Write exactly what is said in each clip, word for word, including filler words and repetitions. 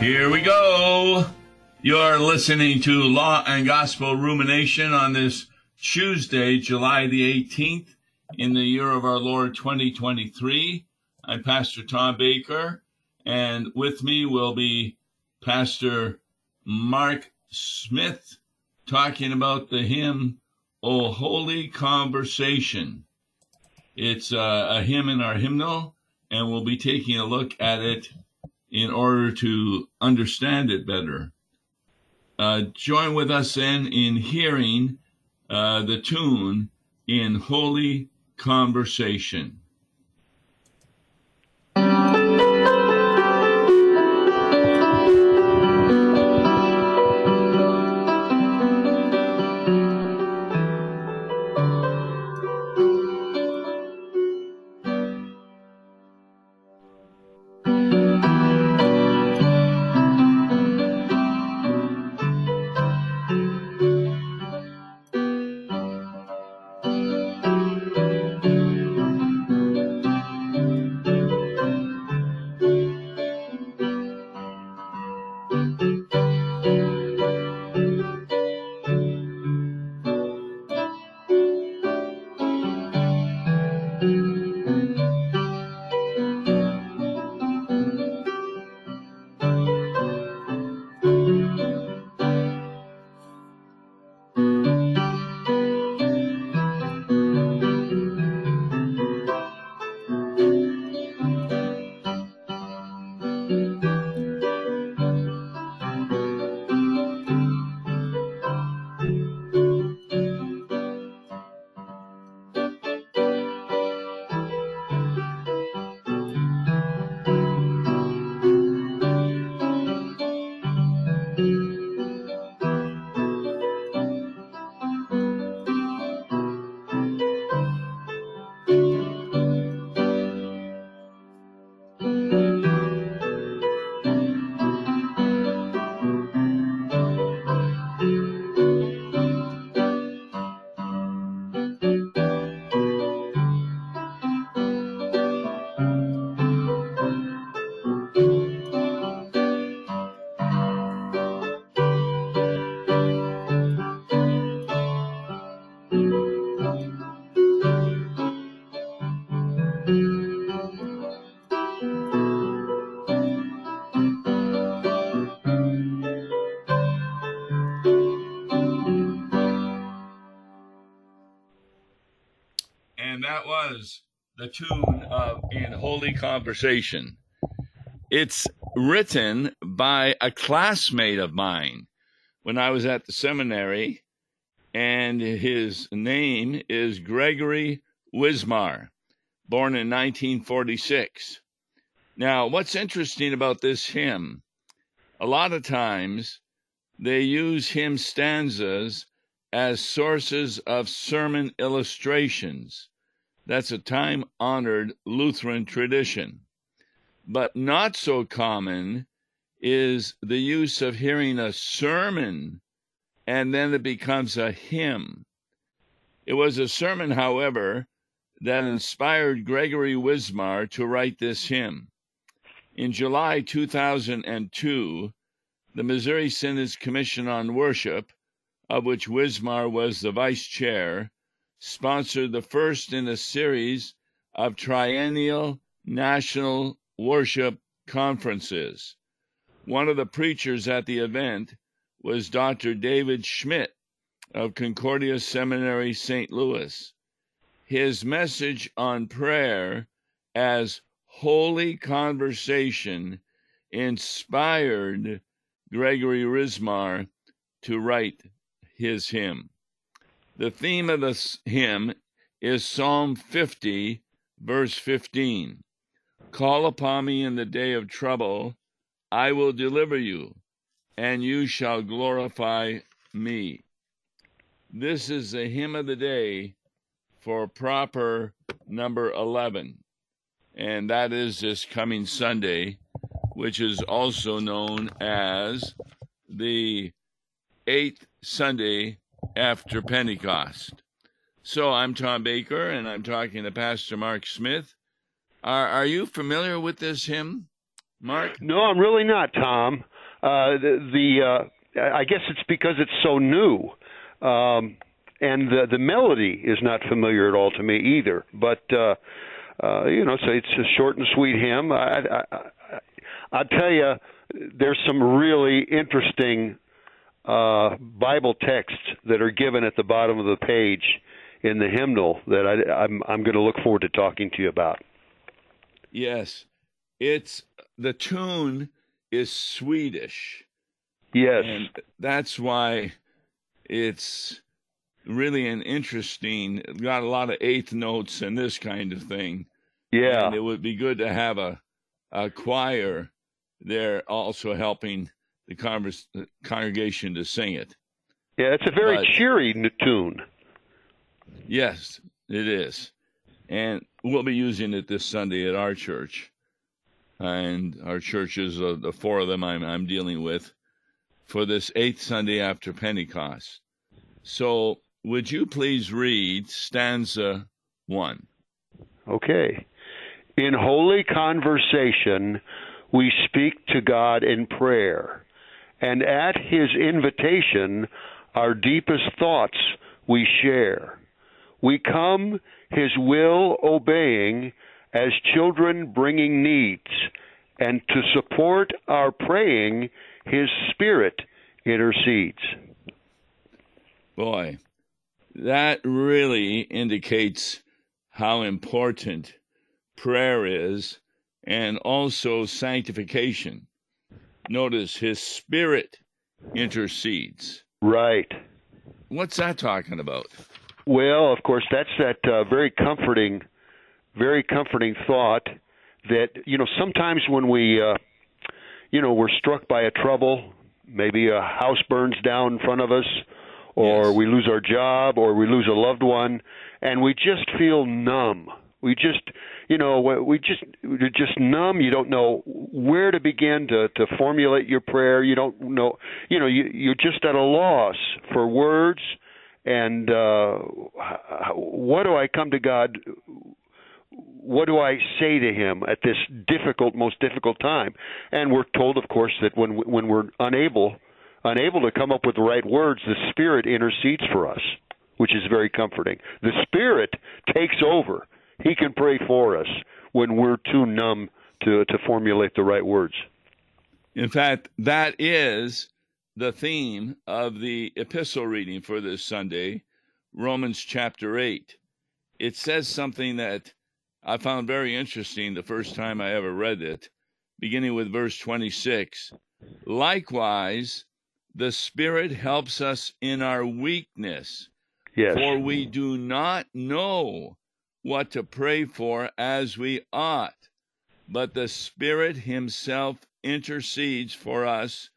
Here we go. You're listening to Law and Gospel Rumination on this Tuesday, July the eighteenth, in the year of our Lord twenty twenty-three. I'm Pastor Tom Baker, and with me will be Pastor Mark Smith talking about the hymn, "O Holy Conversation." It's a, a hymn in our hymnal, and we'll be taking a look at it in order to understand it better. Uh, join with us then in hearing uh, the tune "In Holy Conversation." The tune of "In Holy Conversation." It's written by a classmate of mine when I was at the seminary, and his name is Gregory Wismar, born in nineteen forty-six. Now, what's interesting about this hymn, a lot of times they use hymn stanzas as sources of sermon illustrations. That's a time-honored Lutheran tradition. But not so common is the use of hearing a sermon, and then it becomes a hymn. It was a sermon, however, that inspired Gregory Wismar to write this hymn. In July two thousand two, the Missouri Synod's Commission on Worship, of which Wismar was the vice chair, sponsored the first in a series of triennial national worship conferences. One of the preachers at the event was Doctor David Schmidt of Concordia Seminary, Saint Louis. His message on prayer as Holy Conversation inspired Gregory Wismar to write his hymn. The theme of the hymn is Psalm fifty, verse fifteen. "Call upon me in the day of trouble, I will deliver you, and you shall glorify me." This is the hymn of the day for proper number eleven, and that is this coming Sunday, which is also known as the eighth Sunday after Pentecost. So I'm Tom Baker, and I'm talking to Pastor Mark Smith. Are, are you familiar with this hymn, Mark? No, I'm really not, Tom. uh, the, the uh, I guess it's because it's so new. Um, and the, the melody is not familiar at all to me either. But, uh, uh, you know, so it's a short and sweet hymn. I, I, I, I'll tell you, there's some really interesting uh, Bible texts that are given at the bottom of the page in the hymnal that I, I'm, I'm going to look forward to talking to you about. Yes. It's the tune is Swedish. Yes. And that's why it's really an interesting, got a lot of eighth notes and this kind of thing. Yeah. And it would be good to have a, a choir there also helping the, converse, the congregation to sing it. Yeah, it's a very but, cheery tune. Yes, it is. And we'll be using it this Sunday at our church. And our churches, uh, the four of them I'm, I'm dealing with, for this eighth Sunday after Pentecost. So would you please read stanza one? Okay. In holy conversation, we speak to God in prayer, and at his invitation, our deepest thoughts we share. We come, his will obeying, as children bringing needs, and to support our praying, his Spirit intercedes. Boy, that really indicates how important prayer is, and also sanctification. Notice, his Spirit intercedes. Right. What's that talking about? Well, of course, that's that uh, very comforting, very comforting thought that, you know, sometimes when we, uh, you know, we're struck by a trouble, maybe a house burns down in front of us, or yes, we lose our job, or we lose a loved one, and we just feel numb. We just, you know, we just, you're just numb. You don't know where to begin to, to formulate your prayer. You don't know, you know, you, you're just at a loss for words. And uh, what do I come to God? What do I say to him at this difficult, most difficult time? And we're told, of course, that when when we're unable, unable to come up with the right words, the Spirit intercedes for us, which is very comforting. The Spirit takes over. He can pray for us when we're too numb to, to formulate the right words. In fact, that is the theme of the epistle reading for this Sunday, Romans chapter eight. It says something that I found very interesting the first time I ever read it, beginning with verse twenty-six. Likewise, the Spirit helps us in our weakness, yes, for we do not know what to pray for as we ought, but the Spirit himself intercedes for us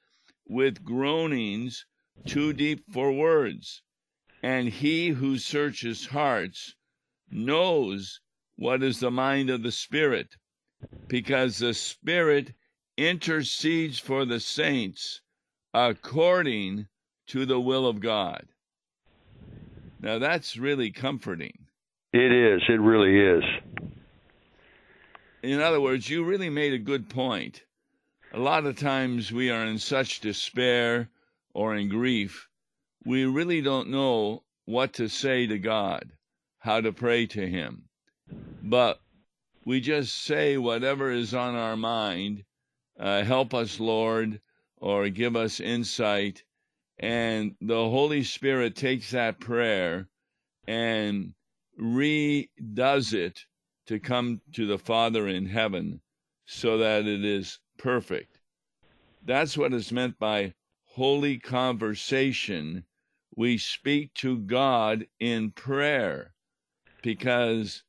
with groanings too deep for words. And he who searches hearts knows what is the mind of the Spirit, because the Spirit intercedes for the saints according to the will of God. Now that's really comforting. It is. It really is. In other words, you really made a good point. A lot of times we are in such despair or in grief, we really don't know what to say to God, how to pray to him. But we just say whatever is on our mind, uh, help us, Lord, or give us insight. And the Holy Spirit takes that prayer and redoes it to come to the Father in heaven so that it is perfect. That's what is meant by holy conversation. We speak to God in prayer, because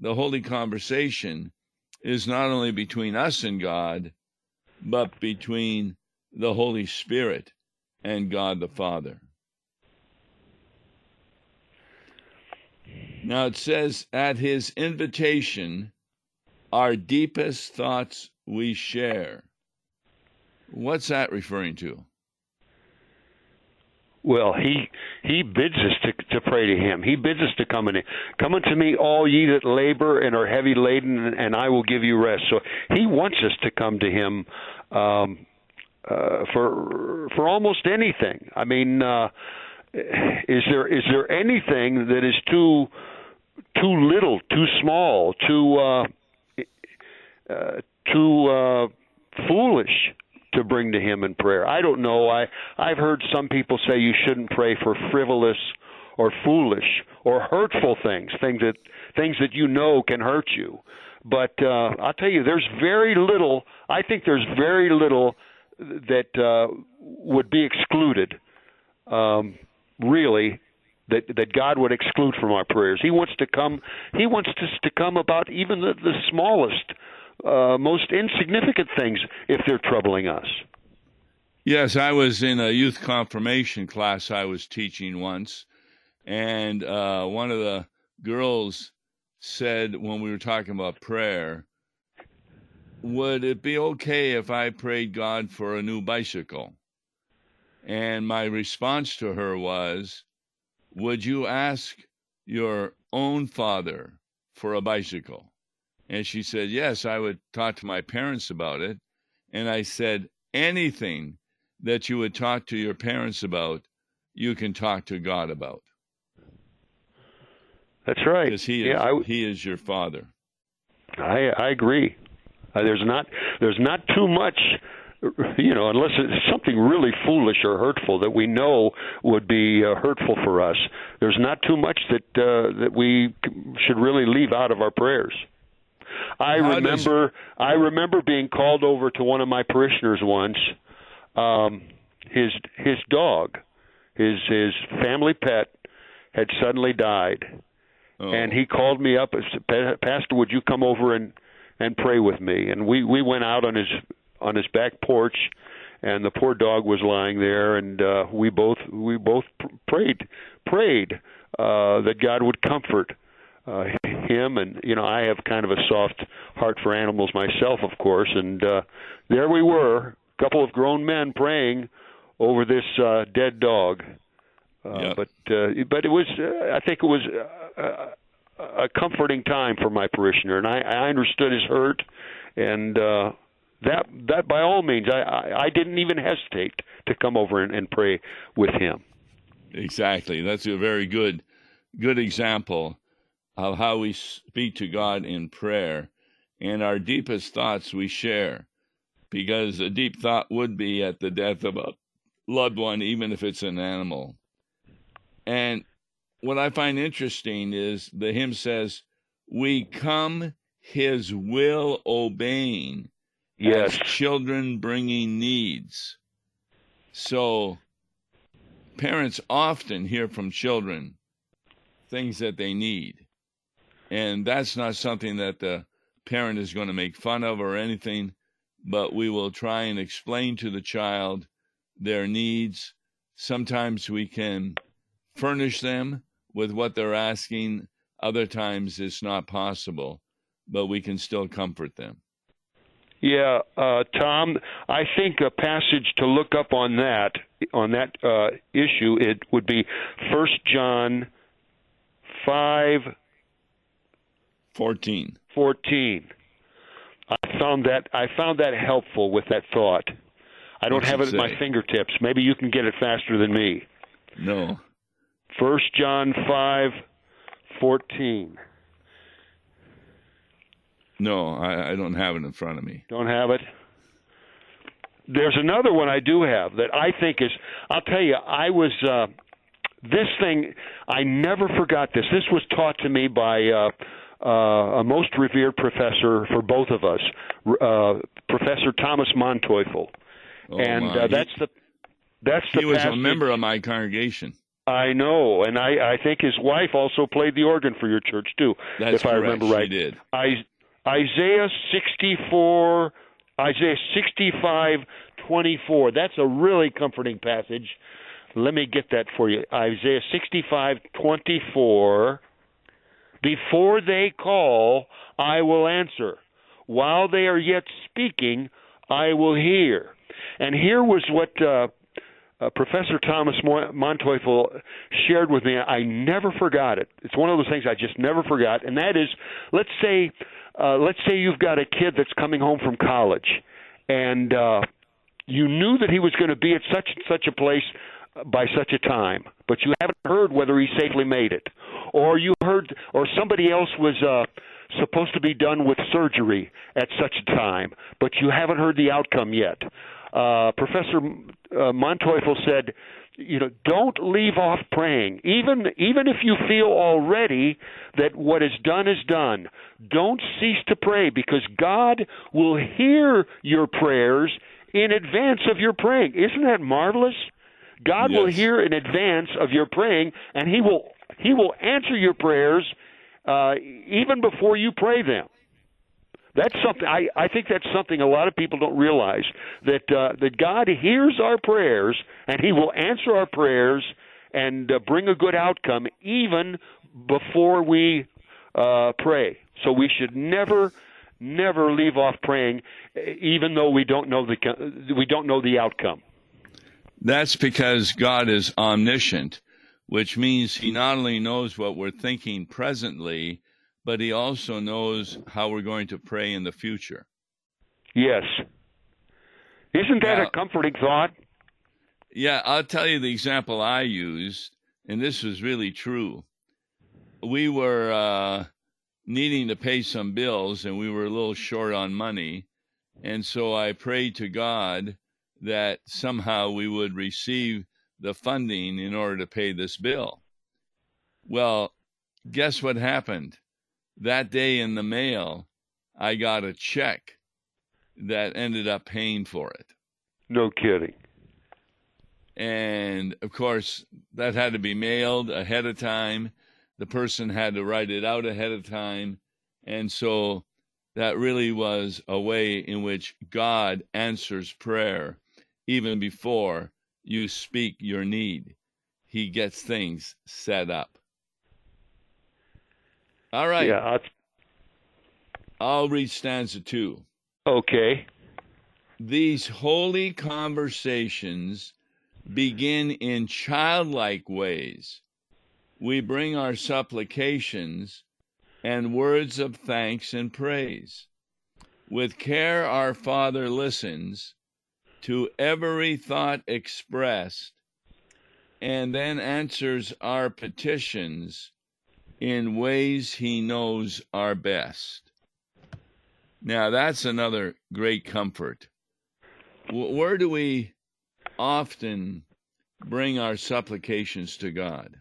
the holy conversation is not only between us and God, but between the Holy Spirit and God the Father. Now it says, at his invitation, our deepest thoughts we share. What's that referring to? Well, he he bids us to, to pray to him. He bids us to come in. Come unto me, all ye that labor and are heavy laden, and I will give you rest. So he wants us to come to him um, uh, for for almost anything. I mean, uh, is there is there anything that is too too little, too small, too uh, uh, too uh, foolish to bring to him in prayer? I don't know. I I've heard some people say you shouldn't pray for frivolous or foolish or hurtful things, things that things that you know can hurt you. But uh, I'll tell you, there's very little. I think there's very little that uh, would be excluded, um, really, that that God would exclude from our prayers. He wants to come. He wants us to come about even the, the smallest, uh, most insignificant things if they're troubling us. Yes, I was in a youth confirmation class I was teaching once, and uh, one of the girls said, when we were talking about prayer, would it be okay if I prayed God for a new bicycle? And my response to her was, would you ask your own father for a bicycle? And she said, yes, I would talk to my parents about it. And I said, anything that you would talk to your parents about, you can talk to God about. That's right. Because he is, yeah, I, he is your father. I I agree. Uh, there's not there's not too much, you know, unless it's something really foolish or hurtful that we know would be uh, hurtful for us. There's not too much that uh, that we should really leave out of our prayers. I How remember does... I remember being called over to one of my parishioners once. Um, his his dog, his his family pet, had suddenly died. Oh. And he called me up and said, Pastor, would you come over and, and pray with me? And we, we went out on his on his back porch, and the poor dog was lying there, and uh, we both we both prayed prayed uh, that God would comfort uh, him. And you know, I have kind of a soft heart for animals myself, of course. And uh, there we were, a couple of grown men praying over this uh, dead dog. Uh, yep. But uh, but it was uh, I think it was uh, a, a comforting time for my parishioner, and I, I understood his hurt, and uh, that that by all means I, I, I didn't even hesitate to come over and, and pray with him. Exactly, that's a very good good example of how we speak to God in prayer, and our deepest thoughts we share, because a deep thought would be at the death of a loved one, even if it's an animal. And what I find interesting is the hymn says, we come his will obeying, yes, as children bringing needs. So parents often hear from children things that they need. And that's not something that the parent is going to make fun of or anything, but we will try and explain to the child their needs. Sometimes we can furnish them with what they're asking. Other times it's not possible, but we can still comfort them. Yeah, uh, Tom, I think a passage to look up on that on that uh, issue, it would be First John five fourteen. fourteen. I found that I found that helpful with that thought. I don't What's have it, it at my fingertips. Maybe you can get it faster than me. No. First John five fourteen. No, I, I don't have it in front of me. Don't have it? There's another one I do have that I think is, I'll tell you, I was, uh, this thing, I never forgot this. This was taught to me by uh, uh, a most revered professor for both of us, uh, Professor Thomas Manteufel. Oh, and uh, that's the that's the He was a member of my congregation. I know, and I, I think his wife also played the organ for your church too. That's if I correct. remember right. She did. I, Isaiah sixty-four, Isaiah sixty-five, twenty-four. That's a really comforting passage. Let me get that for you. Isaiah sixty-five, twenty-four. Before they call, I will answer. While they are yet speaking, I will hear. And here was what Uh, Uh, Professor Thomas Manteufel shared with me. I never forgot it. It's one of those things I just never forgot, and that is, let's say, uh, let's say you've got a kid that's coming home from college, and uh, You knew that he was going to be at such and such a place by such a time, but you haven't heard whether he safely made it, or you heard, or somebody else was uh, supposed to be done with surgery at such a time, but you haven't heard the outcome yet. Uh, Professor uh, Manteufel said, you know, don't leave off praying. Even even if you feel already that what is done is done, don't cease to pray, because God will hear your prayers in advance of your praying. Isn't that marvelous? God yes. will hear in advance of your praying, and he will he will answer your prayers uh, even before you pray them. That's something I, I think that's something a lot of people don't realize, that uh, that God hears our prayers and he will answer our prayers and uh, bring a good outcome even before we uh, pray. So we should never never leave off praying, even though we don't know the we don't know the outcome. That's because God is omniscient, which means he not only knows what we're thinking presently, but he also knows how we're going to pray in the future. Yes. Isn't that now, a comforting thought? Yeah, I'll tell you the example I used, and this was really true. We were uh, needing to pay some bills, and we were a little short on money, and so I prayed to God that somehow we would receive the funding in order to pay this bill. Well, guess what happened? That day in the mail, I got a check that ended up paying for it. No kidding. And, of course, that had to be mailed ahead of time. The person had to write it out ahead of time. And so that really was a way in which God answers prayer. Even before you speak your need, he gets things set up. All right. Yeah, I'll... I'll read stanza two. Okay. These holy conversations begin in childlike ways. We bring our supplications and words of thanks and praise. With care our Father listens to every thought expressed, and then answers our petitions in ways he knows are best. Now, that's another great comfort. Where do we often bring our supplications to God?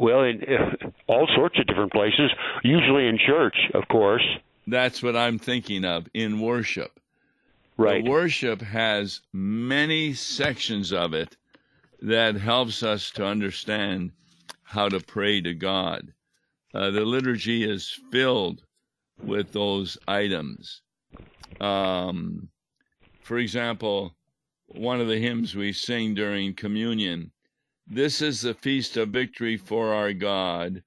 Well, in all sorts of different places, usually in church, of course. That's what I'm thinking of, in worship. Right. But worship has many sections of it that helps us to understand how to pray to God. Uh, the liturgy is filled with those items. Um, for example, one of the hymns we sing during communion, "This is the feast of victory for our God.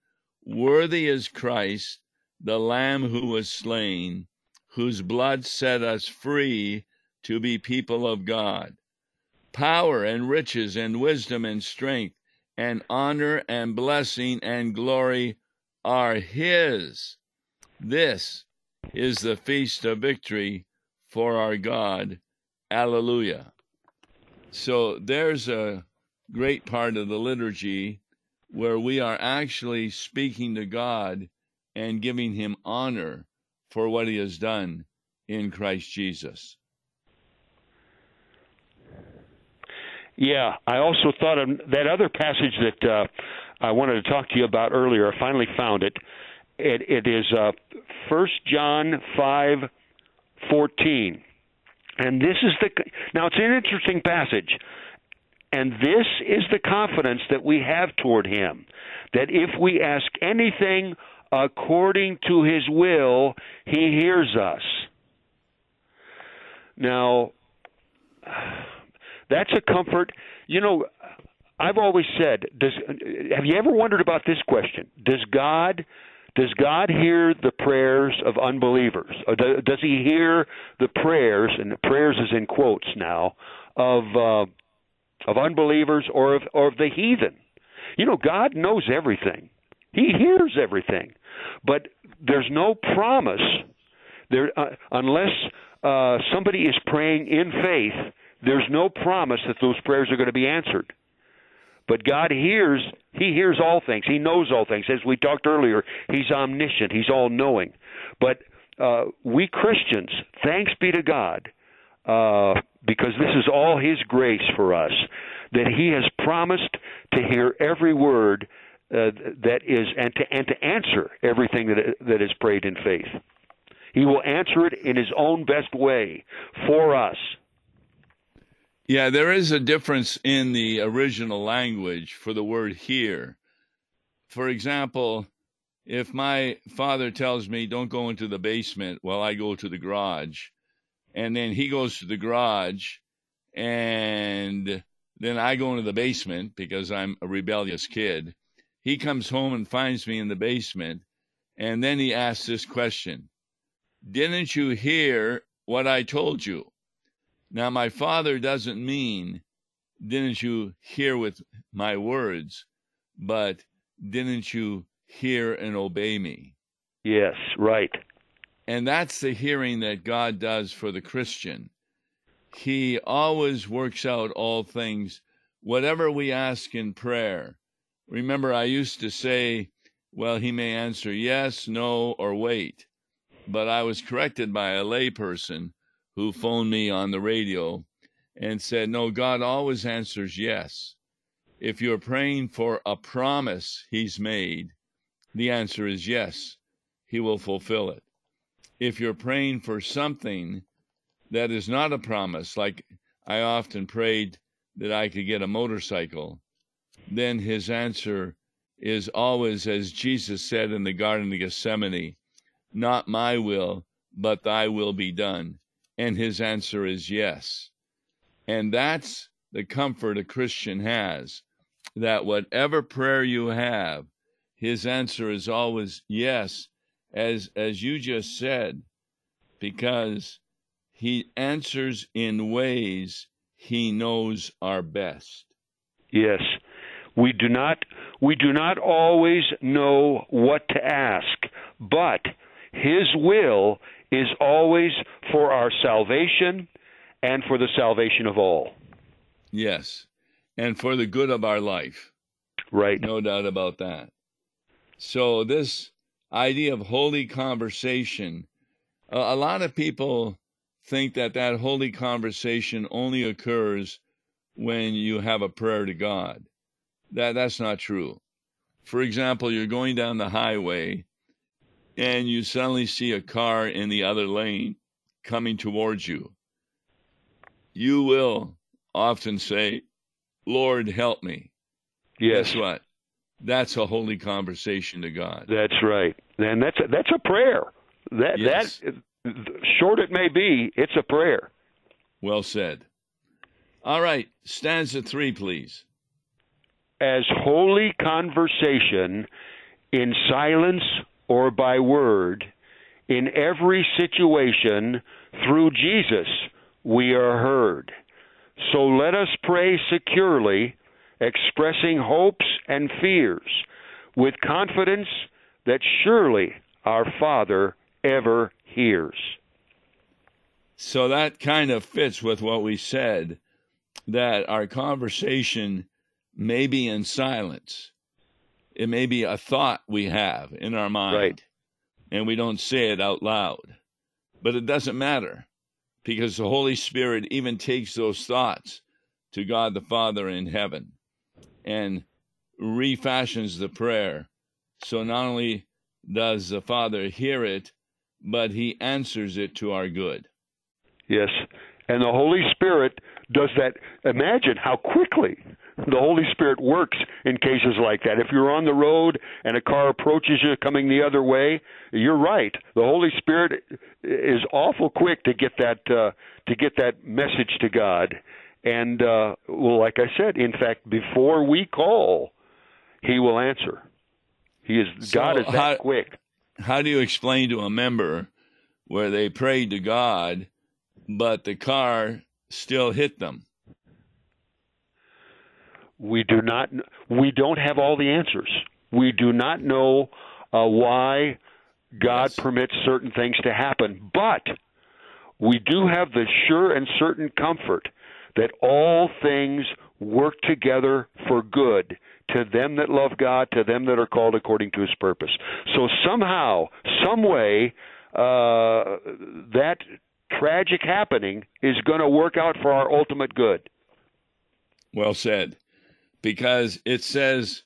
Worthy is Christ, the Lamb who was slain, whose blood set us free to be people of God. Power and riches and wisdom and strength and honor and blessing and glory are his. This is the feast of victory for our God. Alleluia." So there's a great part of the liturgy where we are actually speaking to God and giving him honor for what he has done in Christ Jesus. Yeah, I also thought of that other passage that uh, I wanted to talk to you about earlier. I finally found it. It, it is uh, First John five fourteen. And this is the now it's an interesting passage. And this is the confidence that we have toward him, that if we ask anything according to his will, he hears us. Now, that's a comfort. You know, I've always said, does, have you ever wondered about this question? Does God, does God hear the prayers of unbelievers? Or does he hear the prayers, and the prayers is in quotes now, of uh, of unbelievers or of, or of the heathen? You know, God knows everything. He hears everything, but there's no promise There, uh, unless uh, somebody is praying in faith, there's no promise that those prayers are going to be answered. But God hears. He hears all things. He knows all things. As we talked earlier, he's omniscient. He's all-knowing. But uh, we Christians, thanks be to God, uh, because this is all his grace for us, that he has promised to hear every word uh, that is, and to, and to answer everything that that is prayed in faith. He will answer it in his own best way for us. Yeah, there is a difference in the original language for the word hear. For example, if my father tells me, don't go into the basement, well, I go to the garage. And then he goes to the garage, and then I go into the basement because I'm a rebellious kid. He comes home and finds me in the basement, and then he asks this question, didn't you hear what I told you? Now, my father doesn't mean, didn't you hear with my words, but didn't you hear and obey me? Yes, right. And that's the hearing that God does for the Christian. He always works out all things, whatever we ask in prayer. Remember, I used to say, well, he may answer yes, no, or wait. But I was corrected by a lay person who phoned me on the radio and said, no, God always answers yes. If you're praying for a promise he's made, the answer is yes, he will fulfill it. If you're praying for something that is not a promise, like I often prayed that I could get a motorcycle, then his answer is always, as Jesus said in the Garden of Gethsemane, not my will, but thy will be done. And his answer is yes. And that's the comfort a Christian has, that whatever prayer you have, his answer is always yes, as, as you just said, because he answers in ways he knows are best. Yes. We do not, we do not always know what to ask, but his will is always for our salvation and for the salvation of all. Yes, and for the good of our life. Right. No doubt about that. So this idea of holy conversation, a lot of people think that that holy conversation only occurs when you have a prayer to God. That, that's not true. For example, you're going down the highway, and you suddenly see a car in the other lane coming towards you. You will often say, Lord, help me. Yes. Guess what? That's a holy conversation to God. That's right. And that's a, that's a prayer. That, yes. that, short it may be, it's a prayer. Well said. All right, stanza three, please. As holy conversation in silence or by word, in every situation, through Jesus we are heard. So let us pray securely, expressing hopes and fears, with confidence that surely our Father ever hears. So that kind of fits with what we said, that our conversation may be in silence. It may be a thought we have in our mind, right, and we don't say it out loud. But it doesn't matter, because the Holy Spirit even takes those thoughts to God the Father in heaven and refashions the prayer. So not only does the Father hear it, but he answers it to our good. Yes, and the Holy Spirit does that. Imagine how quickly the Holy Spirit works in cases like that. If you're on the road and a car approaches you coming the other way, you're right. The Holy Spirit is awful quick to get that uh, to get that message to God. And uh, well, like I said, in fact, before we call, he will answer. He is so God is that how, quick. How do you explain to a member where they prayed to God, but the car still hit them? We do not. We don't have all the answers. We do not know uh, why God yes. permits certain things to happen, but we do have the sure and certain comfort that all things work together for good to them that love God, to them that are called according to his purpose. So somehow, some way, uh, that tragic happening is going to work out for our ultimate good. Well said, because it says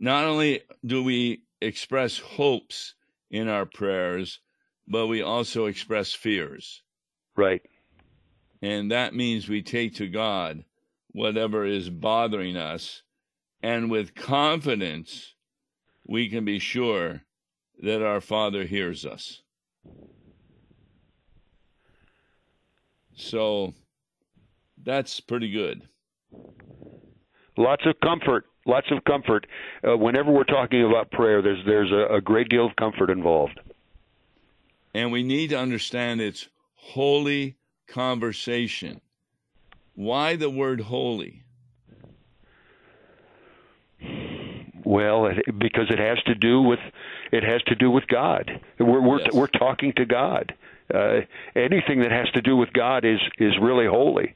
not only do we express hopes in our prayers, but we also express fears. Right. And that means we take to God whatever is bothering us, and with confidence, we can be sure that our Father hears us. So that's pretty good. Lots of comfort. Lots of comfort. Uh, whenever we're talking about prayer, there's there's a, a great deal of comfort involved. And we need to understand it's holy conversation. Why the word holy? Well, it, because it has to do with it has to do with God. We're we're, yes. we're talking to God. Uh, anything that has to do with God is is really holy.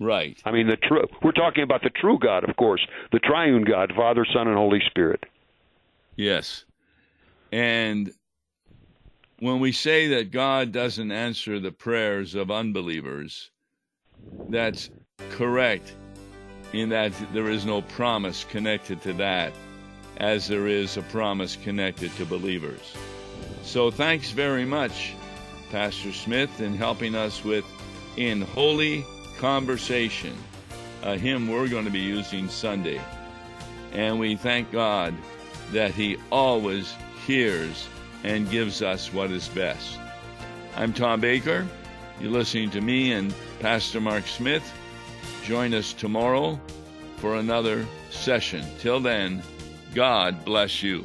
Right. I mean, the true. We're talking about the true God, of course, the triune God, Father, Son, and Holy Spirit. Yes. And when we say that God doesn't answer the prayers of unbelievers, that's correct in that there is no promise connected to that, as there is a promise connected to believers. So thanks very much, Pastor Smith, in helping us with In Holy Conversation, a hymn we're going to be using Sunday. And we thank God that he always hears and gives us what is best. I'm Tom Baker. You're listening to me and Pastor Mark Smith. Join us tomorrow for another session. Till then, God bless you.